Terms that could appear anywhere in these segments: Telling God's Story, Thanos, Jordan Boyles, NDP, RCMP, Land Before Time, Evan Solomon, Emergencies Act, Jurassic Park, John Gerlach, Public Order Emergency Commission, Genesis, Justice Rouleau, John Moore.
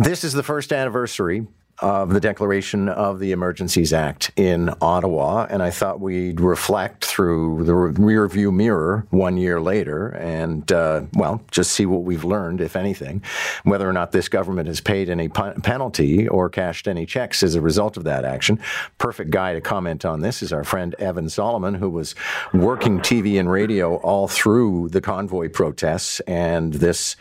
This is the first anniversary of the declaration of the Emergencies Act in Ottawa, and I thought we'd reflect through the rearview mirror 1 year later and, just see what we've learned, if anything. Whether or not this government has paid any penalty or cashed any checks as a result of that action. Perfect guy to comment on this is our friend Evan Solomon, who was working TV and radio all through the convoy protests and these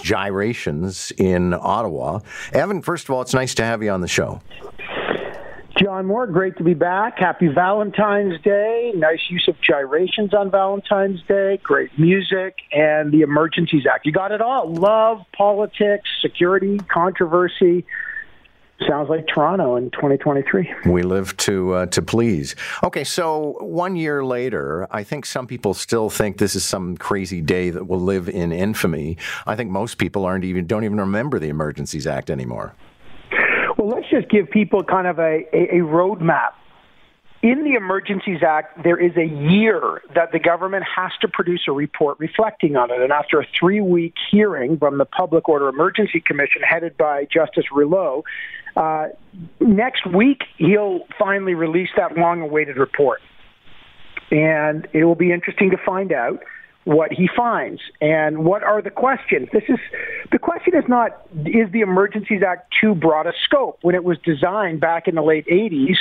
gyrations in Ottawa. Evan, first of all, it's nice to have you on the show. John Moore, great to be back. Happy Valentine's Day. Nice use of gyrations on Valentine's Day. Great music and the Emergencies Act. You got it all. Love, politics, security, controversy. Sounds like Toronto in 2023. We live to please. Okay, so 1 year later, I think some people still think this is some crazy day that will live in infamy. I think most people don't even remember the Emergencies Act anymore. Well, let's just give people kind of a roadmap. In the Emergencies Act, there is a year that the government has to produce a report reflecting on it. And after a 3-week hearing from the Public Order Emergency Commission headed by Justice Rouleau, next week he'll finally release that long-awaited report. And it will be interesting to find out what he finds and what are the questions. The question is not, is the Emergencies Act too broad a scope? When it was designed back in the late 80s,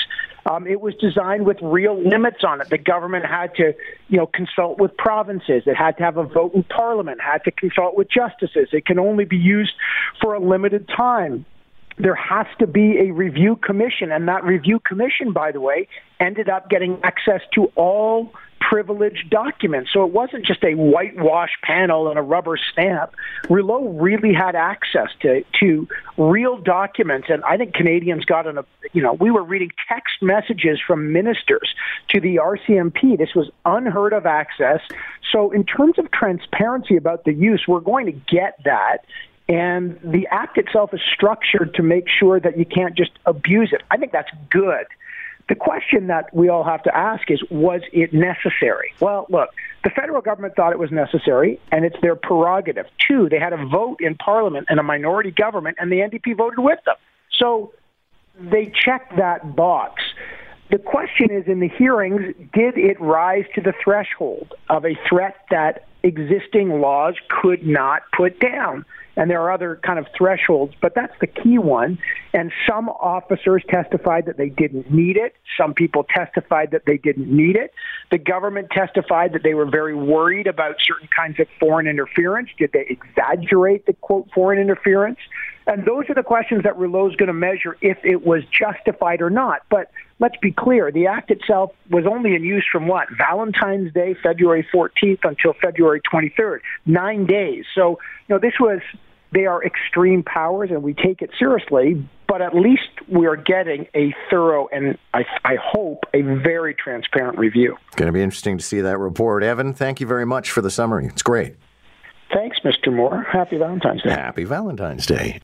it was designed with real limits on it. The government had to, consult with provinces. It had to have a vote in Parliament. It had to consult with justices. It can only be used for a limited time. There has to be a review commission, and that review commission, by the way, ended up getting access to all privileged documents. So it wasn't just a whitewash panel and a rubber stamp. Rouleau really had access to real documents, and I think Canadians got we were reading text messages from ministers to the RCMP. This was unheard of access. So in terms of transparency about the use, we're going to get that. And the act itself is structured to make sure that you can't just abuse it. I think that's good. The question that we all have to ask is, was it necessary? Well, look, the federal government thought it was necessary, and it's their prerogative. 2, they had a vote in Parliament and a minority government, and the NDP voted with them. So they checked that box. The question is, in the hearings, did it rise to the threshold of a threat that existing laws could not put down? And there are other kind of thresholds, but that's the key one. And some officers testified that they didn't need it. Some people testified that they didn't need it. The government testified that they were very worried about certain kinds of foreign interference. Did they exaggerate the, quote, foreign interference? And those are the questions that Rouleau's going to measure if it was justified or not. But let's be clear, the act itself was only in use from what? Valentine's Day, February 14th until February 23rd, 9 days. So, this was... They are extreme powers, and we take it seriously, but at least we are getting a thorough and, I hope, a very transparent review. It's going to be interesting to see that report. Evan, thank you very much for the summary. It's great. Thanks, Mr. Moore. Happy Valentine's Day. Happy Valentine's Day.